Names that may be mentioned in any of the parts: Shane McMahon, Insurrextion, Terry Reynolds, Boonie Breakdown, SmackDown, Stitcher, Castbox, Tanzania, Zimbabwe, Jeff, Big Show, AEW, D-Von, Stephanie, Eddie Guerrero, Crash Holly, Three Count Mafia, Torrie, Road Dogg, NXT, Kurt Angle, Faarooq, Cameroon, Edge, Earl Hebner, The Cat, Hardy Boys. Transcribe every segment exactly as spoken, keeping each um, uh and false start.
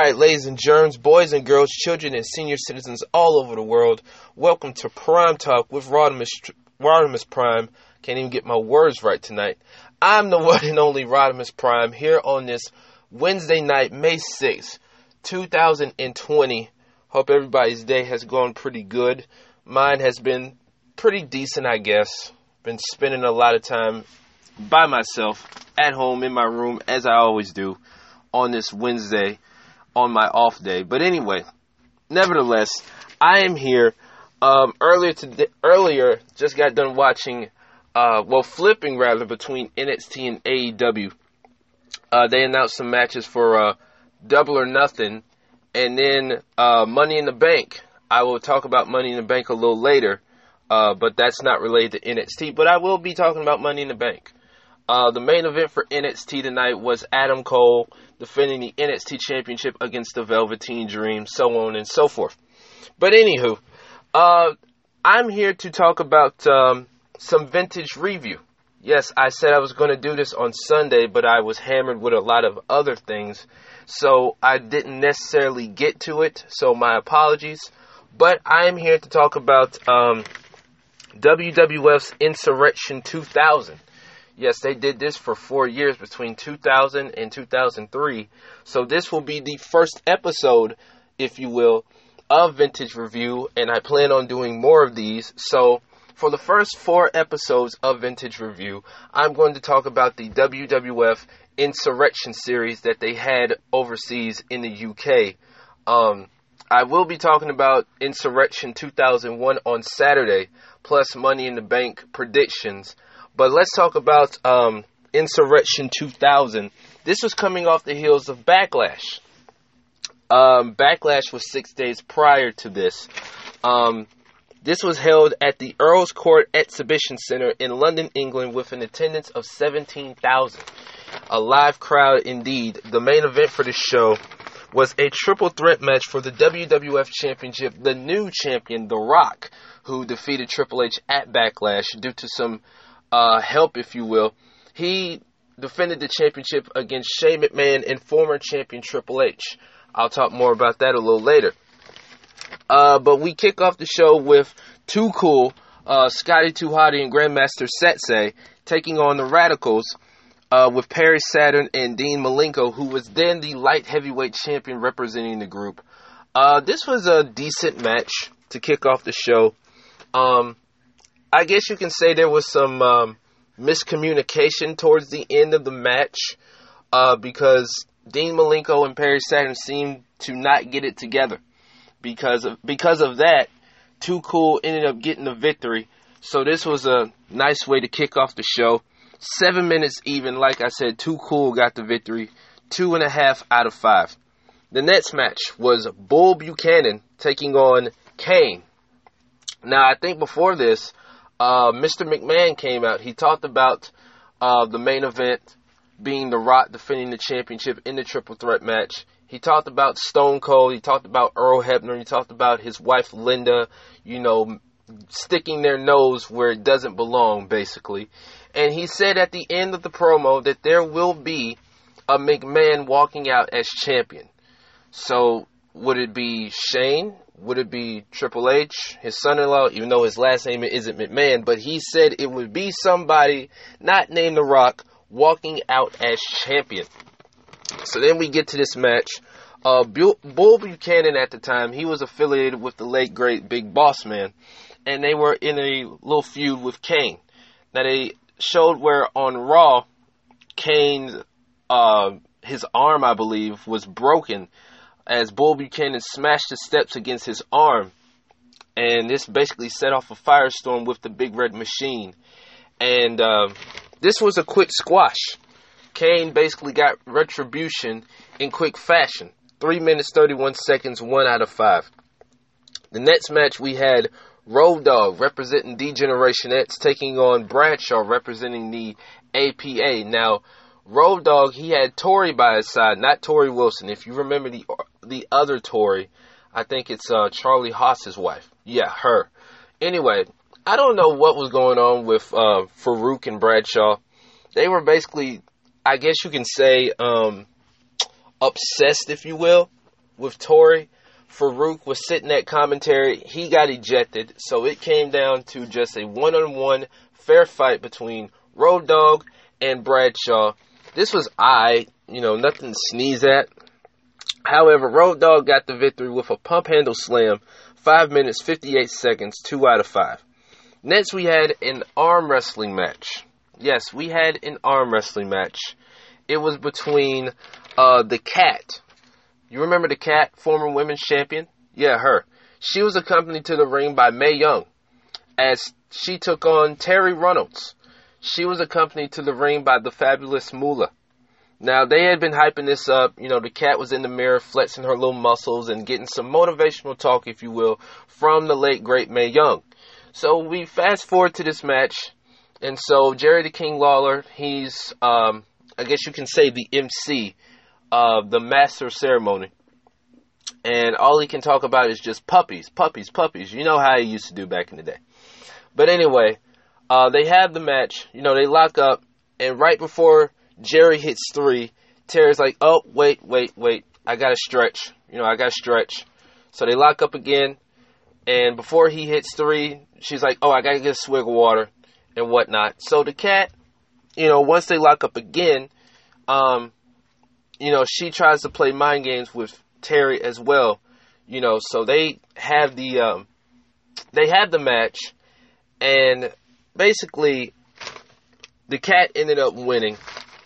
Alright, ladies and germs, boys and girls, children and senior citizens all over the world, welcome to Prime Talk with Rodimus, Rodimus Prime. Can't even get my words right tonight. I'm the one and only Rodimus Prime here on this Wednesday night, May sixth, two thousand twenty. Hope everybody's day has gone pretty good. Mine has been pretty decent, I guess. Been spending a lot of time by myself at home in my room, as I always do, on this Wednesday, on my off day. But anyway, nevertheless, I am here. Um, earlier today, earlier, just got done watching, uh, well, flipping rather, between N X T and A E W. Uh, they announced some matches for uh, Double or Nothing, and then uh, Money in the Bank. I will talk about Money in the Bank a little later, uh, but that's not related to N X T. But I will be talking about Money in the Bank. Uh, the main event for N X T tonight was Adam Cole defending the N X T Championship against the Velveteen Dream, so on and so forth. But anywho, uh, I'm here to talk about um, some vintage review. Yes, I said I was going to do this on Sunday, but I was hammered with a lot of other things, so I didn't necessarily get to it, so my apologies. But I am here to talk about um, W W F's Insurrextion two thousand. Yes, they did this for four years between two thousand and two thousand three. So this will be the first episode, if you will, of Vintage Review, and I plan on doing more of these. So for the first four episodes of Vintage Review, I'm going to talk about the W W F Insurrextion series that they had overseas in the U K. Um, I will be talking about Insurrextion two thousand one on Saturday, plus Money in the Bank predictions. But let's talk about um, Insurrextion two thousand. This was coming off the heels of Backlash. Um, Backlash was six days prior to this. Um... This was held at the Earl's Court Exhibition Centre in London, England, with an attendance of seventeen thousand. A live crowd indeed. The main event for this show was a triple threat match for the W W F Championship. The new champion, The Rock, who defeated Triple H at Backlash due to some uh, help, if you will. He defended the championship against Shane McMahon and former champion Triple H. I'll talk more about that a little later. Uh, but we kick off the show with Too Cool, uh, Scotty Too Hotty, and Grandmaster Sensei taking on the Radicals uh, with Perry Saturn and Dean Malenko, who was then the light heavyweight champion representing the group. Uh, this was a decent match to kick off the show. Um, I guess you can say there was some um, miscommunication towards the end of the match uh, because Dean Malenko and Perry Saturn seemed to not get it together. Because of, because of that, Too Cool ended up getting the victory. So this was a nice way to kick off the show. Seven minutes even, like I said, Too Cool got the victory. Two and a half out of five. The next match was Bull Buchanan taking on Kane. Now, I think before this, uh, Mister McMahon came out. He talked about uh, the main event being The Rock defending the championship in the triple threat match. He talked about Stone Cold, he talked about Earl Hebner, he talked about his wife Linda, you know, sticking their nose where it doesn't belong, basically. And he said at the end of the promo that there will be a McMahon walking out as champion. So, would it be Shane? Would it be Triple H, his son-in-law, even though his last name isn't McMahon? But he said it would be somebody not named The Rock walking out as champion. So then we get to this match. Uh, Bull Buchanan at the time, he was affiliated with the late, great Big Boss Man. And they were in a little feud with Kane. Now they showed where on Raw, Kane, uh, his arm, I believe, was broken. As Bull Buchanan smashed the steps against his arm. And this basically set off a firestorm with the Big Red Machine. And uh, this was a quick squash. Kane basically got retribution in quick fashion. three minutes, thirty-one seconds, one out of five. The next match we had Road Dogg representing D-Generation X taking on Bradshaw representing the A P A. Now, Road Dogg, he had Torrie by his side, not Torrie Wilson. If you remember the the other Torrie, I think it's uh, Charlie Haas's wife. Yeah, her. Anyway, I don't know what was going on with uh, Faarooq and Bradshaw. They were basically, I guess you can say, um, obsessed, if you will, with Torrie. Faarooq was sitting at commentary. He got ejected. So it came down to just a one-on-one fair fight between Road Dogg and Bradshaw. This was I, you know, nothing to sneeze at. However, Road Dogg got the victory with a pump handle slam. five minutes, fifty-eight seconds, two out of five. Next, we had an arm wrestling match. Yes, we had an arm wrestling match. It was between uh, The Cat. You remember The Cat, former women's champion? Yeah, her. She was accompanied to the ring by Mae Young as she took on Terry Reynolds. She was accompanied to the ring by the fabulous Moolah. Now, they had been hyping this up. You know, The Cat was in the mirror flexing her little muscles and getting some motivational talk, if you will, from the late, great Mae Young. So, we fast forward to this match. And so, Jerry the King Lawler, he's, um, I guess you can say, the M C of uh, the master of ceremony. And all he can talk about is just puppies, puppies, puppies. You know how he used to do back in the day. But anyway, uh, they have the match. You know, they lock up. And right before Jerry hits three, Terry's like, oh, wait, wait, wait. I got to stretch. You know, I got to stretch. So, they lock up again. And before he hits three, she's like, oh, I got to get a swig of water and whatnot. So, The Cat, you know, once they lock up again, um, you know, she tries to play mind games with Terry as well. You know, so they have the, um, they have the match. And basically, The Cat ended up winning.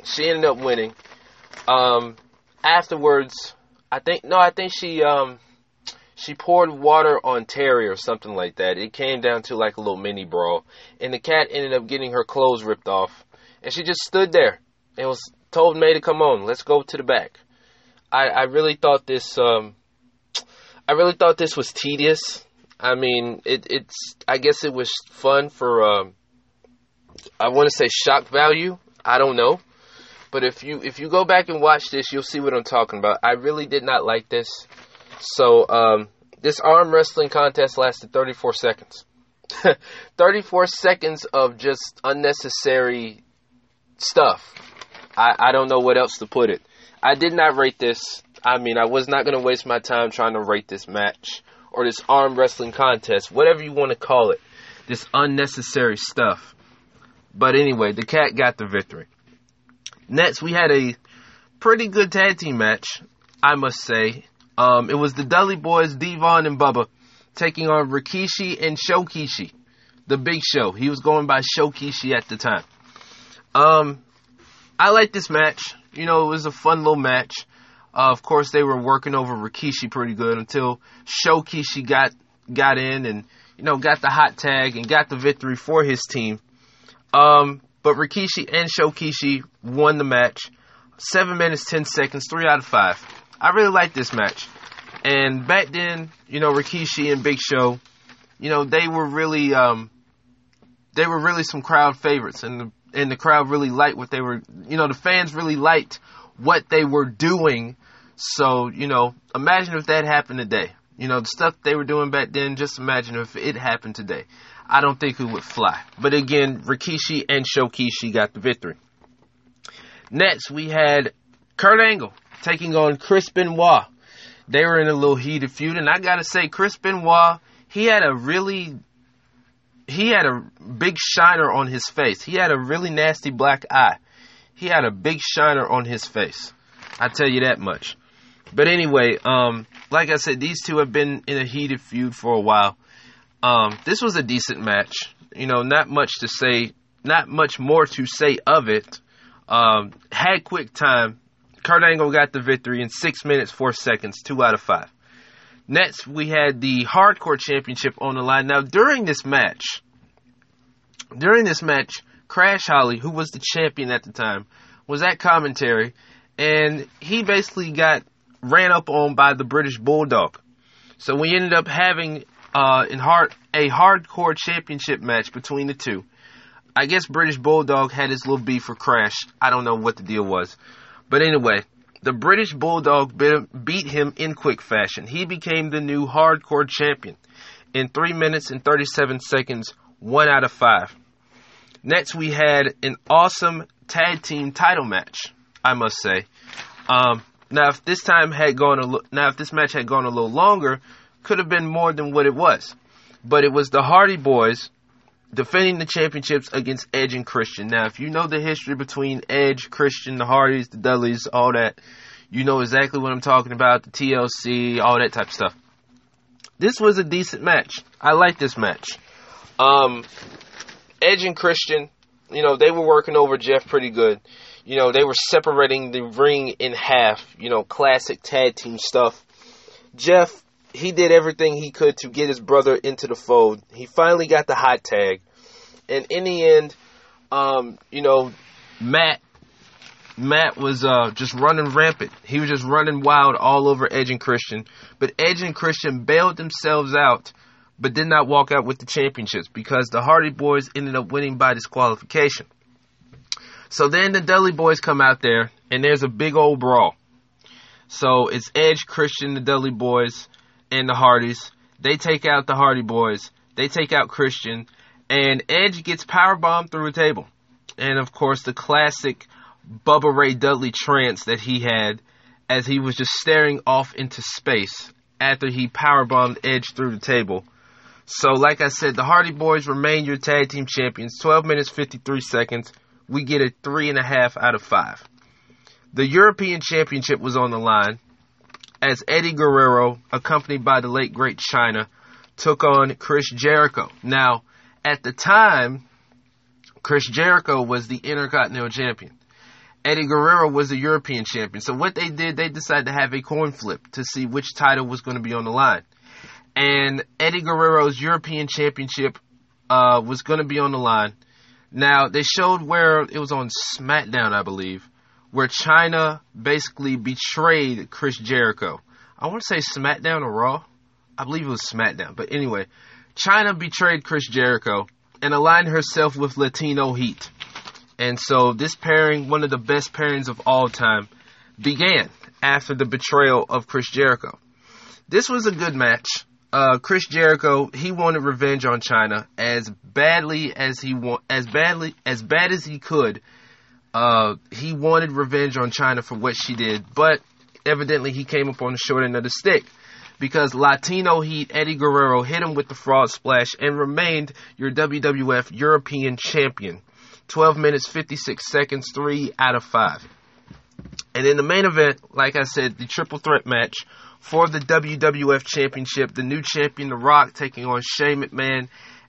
She ended up winning. Um, afterwards, I think, no, I think she, um, she poured water on Terry or something like that. It came down to like a little mini brawl. And The Cat ended up getting her clothes ripped off. And she just stood there and was told Mae to come on. Let's go to the back. I, I really thought this, um, I really thought this was tedious. I mean, it, it's, I guess it was fun for, um, I want to say shock value. I don't know. But if you, if you go back and watch this, you'll see what I'm talking about. I really did not like this. So, um, this arm wrestling contest lasted thirty-four seconds. thirty-four seconds of just unnecessary stuff. I, I don't know what else to put it. I did not rate this. I mean, I was not going to waste my time trying to rate this match or this arm wrestling contest, whatever you want to call it. This unnecessary stuff. But anyway, The Cat got the victory. Next, we had a pretty good tag team match, I must say. Um, it was the Dudley Boys, D-Von and Bubba, taking on Rikishi and Show-Kishi, the Big Show. He was going by Show-Kishi at the time. Um, I liked this match. You know, it was a fun little match. Uh, of course, they were working over Rikishi pretty good until Show-Kishi got got in and, you know, got the hot tag and got the victory for his team. Um, but Rikishi and Show-Kishi won the match. seven minutes, ten seconds, three out of five. I really liked this match. And back then, you know, Rikishi and Big Show, you know, they were really, um, they were really some crowd favorites. And the, and the crowd really liked what they were, you know, the fans really liked what they were doing. So, you know, imagine if that happened today. You know, the stuff they were doing back then, just imagine if it happened today. I don't think it would fly. But again, Rikishi and Show-Kishi got the victory. Next, we had Kurt Angle taking on Chris Benoit. They were in a little heated feud, and I gotta say, Chris Benoit, he had a really, he had a big shiner on his face. He had a really nasty black eye. He had a big shiner on his face. I tell you that much. But anyway, um, like I said, these two have been in a heated feud for a while. Um, this was a decent match. You know, not much to say, not much more to say of it. Um, had quick time. Kurt Angle got the victory in six minutes, four seconds, two out of five. Next, we had the Hardcore Championship on the line. Now, during this match, during this match, Crash Holly, who was the champion at the time, was at commentary, and he basically got ran up on by the British Bulldog. So we ended up having uh, in hard, a Hardcore Championship match between the two. I guess British Bulldog had his little beef for Crash. I don't know what the deal was. But anyway, the British Bulldog beat him in quick fashion. He became the new Hardcore Champion in three minutes and thirty-seven seconds, one out of five. Next, we had an awesome tag team title match, I must say. Um, Now, if this time had gone a l- now if this match had gone a little longer, could have been more than what it was. But it was the Hardy Boys defending the championships against Edge and Christian. Now, if you know the history between Edge, Christian, the Hardys, the Dudleys, all that, you know exactly what I'm talking about, the T L C, all that type of stuff. This was a decent match. I like this match. Um, Edge and Christian, you know, they were working over Jeff pretty good. You know, they were separating the ring in half, you know, classic tag team stuff. Jeff, he did everything he could to get his brother into the fold. He finally got the hot tag. And in the end, um, you know, Matt Matt was uh, just running rampant. He was just running wild all over Edge and Christian. But Edge and Christian bailed themselves out, but did not walk out with the championships because the Hardy Boys ended up winning by disqualification. So then the Dudley Boys come out there, and there's a big old brawl. So it's Edge, Christian, the Dudley Boys, and the Hardys. They take out the Hardy Boys. They take out Christian. And Edge gets powerbombed through a table. And, of course, the classic Bubba Ray Dudley trance that he had as he was just staring off into space after he powerbombed Edge through the table. So, like I said, the Hardy Boys remain your tag team champions. twelve minutes, fifty-three seconds. We get a three and a half out of five. The European Championship was on the line as Eddie Guerrero, accompanied by the late great Chyna, took on Chris Jericho. Now, at the time, Chris Jericho was the Intercontinental Champion. Eddie Guerrero was the European Champion. So what they did, they decided to have a coin flip to see which title was going to be on the line. And Eddie Guerrero's European Championship uh, was going to be on the line. Now, they showed where, it was on SmackDown, I believe, where Chyna basically betrayed Chris Jericho. I want to say SmackDown or Raw. I believe it was SmackDown. But anyway, Chyna betrayed Chris Jericho and aligned herself with Latino Heat. And so this pairing, one of the best pairings of all time, began after the betrayal of Chris Jericho. This was a good match. Uh, Chris Jericho, he wanted revenge on Chyna as badly as he wa- as badly as bad as he could. Uh, he wanted revenge on Chyna for what she did, but evidently he came up on the short end of the stick because Latino Heat Eddie Guerrero hit him with the frog splash and remained your W W F European Champion. twelve minutes, fifty-six seconds, three out of five. And in the main event, like I said, the triple threat match for the W W F Championship, the new champion, The Rock, taking on Shane McMahon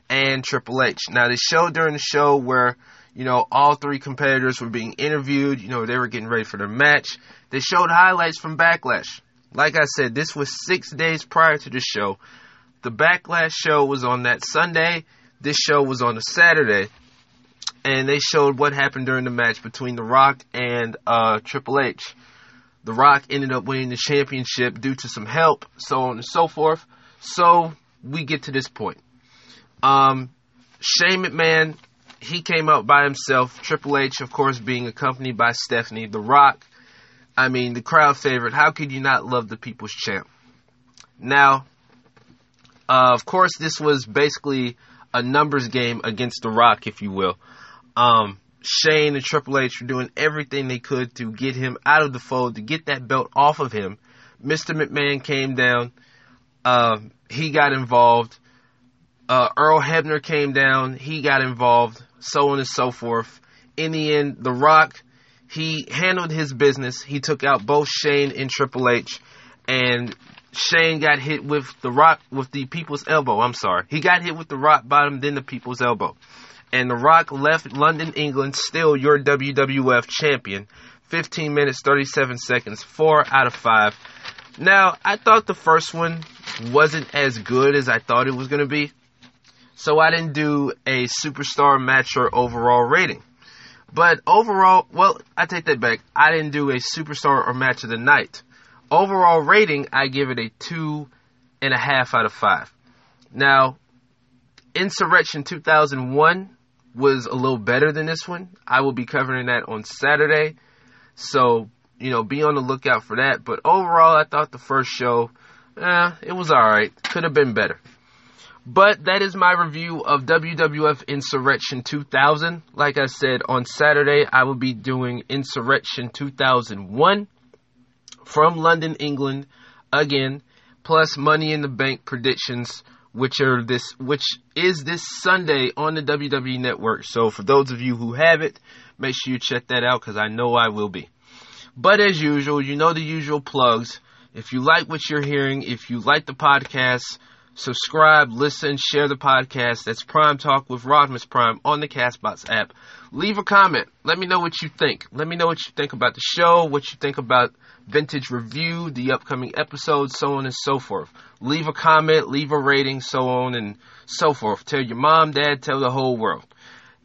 and Triple H. Now, they showed during the show where, you know, all three competitors were being interviewed. You know, they were getting ready for their match. They showed highlights from Backlash. Like I said, this was six days prior to the show. The Backlash show was on that Sunday. This show was on a Saturday. And they showed what happened during the match between The Rock and uh, Triple H. The Rock ended up winning the championship due to some help, so on and so forth. So, we get to this point. Um, Shane McMahon, he came out by himself. Triple H, of course, being accompanied by Stephanie. The Rock, I mean, the crowd favorite. How could you not love the People's Champ? Now, uh, of course, this was basically a numbers game against The Rock, if you will. Um... Shane and Triple H were doing everything they could to get him out of the fold, to get that belt off of him. Mister McMahon came down. Uh, he got involved. Uh, Earl Hebner came down. He got involved. So on and so forth. In the end, The Rock, he handled his business. He took out both Shane and Triple H. And Shane got hit with the rock, with the people's elbow. I'm sorry. He got hit with the rock bottom, then the people's elbow. And The Rock left London, England, still your W W F champion. fifteen minutes, thirty-seven seconds, four out of five. Now, I thought the first one wasn't as good as I thought it was going to be. So I didn't do a superstar match or overall rating. But overall, well, I take that back. I didn't do a superstar or match of the night. Overall rating, I give it a two and a half out of five. Now, Insurrextion two thousand one was a little better than this one. I will be covering that on Saturday. So, you know, be on the lookout for that. But overall, I thought the first show, eh, it was alright. Could have been better. But that is my review of W W F Insurrextion two thousand. Like I said, on Saturday, I will be doing Insurrextion two thousand one. from London, England, again, plus Money in the Bank predictions, which are this, which is this Sunday on the W W E Network. So for those of you who have it, make sure you check that out, because I know I will be. But as usual, you know the usual plugs. If you like what you're hearing, if you like the podcast, subscribe, listen, share the podcast. That's Prime Talk with Rodimus Prime on the CastBox app. Leave a comment. Let me know what you think. Let me know what you think about the show, what you think about Vintage Review, the upcoming episodes, so on and so forth. Leave a comment, leave a rating, so on and so forth. Tell your mom, dad, tell the whole world.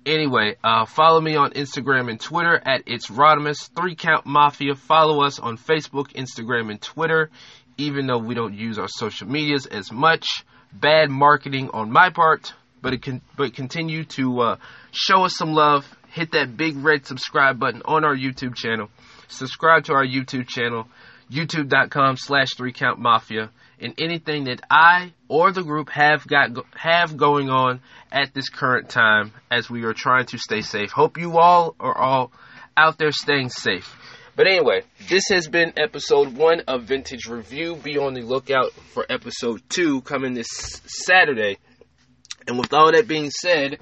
Anyway, uh, follow me on Instagram and Twitter at It's Rodimus, Three Count Mafia. Follow us on Facebook, Instagram, and Twitter, even though we don't use our social medias as much. Bad marketing on my part, but it can, but continue to uh, show us some love. Hit that big red subscribe button on our YouTube channel. Subscribe to our YouTube channel, youtube.com slash three count mafia. And anything that I or the group have got have going on at this current time, as we are trying to stay safe. Hope you all are all out there staying safe. But anyway, this has been episode one of Vintage Review. Be on the lookout for episode two coming this Saturday. And with all that being said,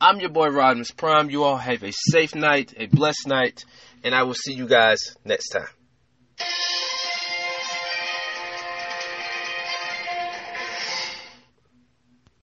I'm your boy Rodimus Prime. You all have a safe night, a blessed night, and I will see you guys next time.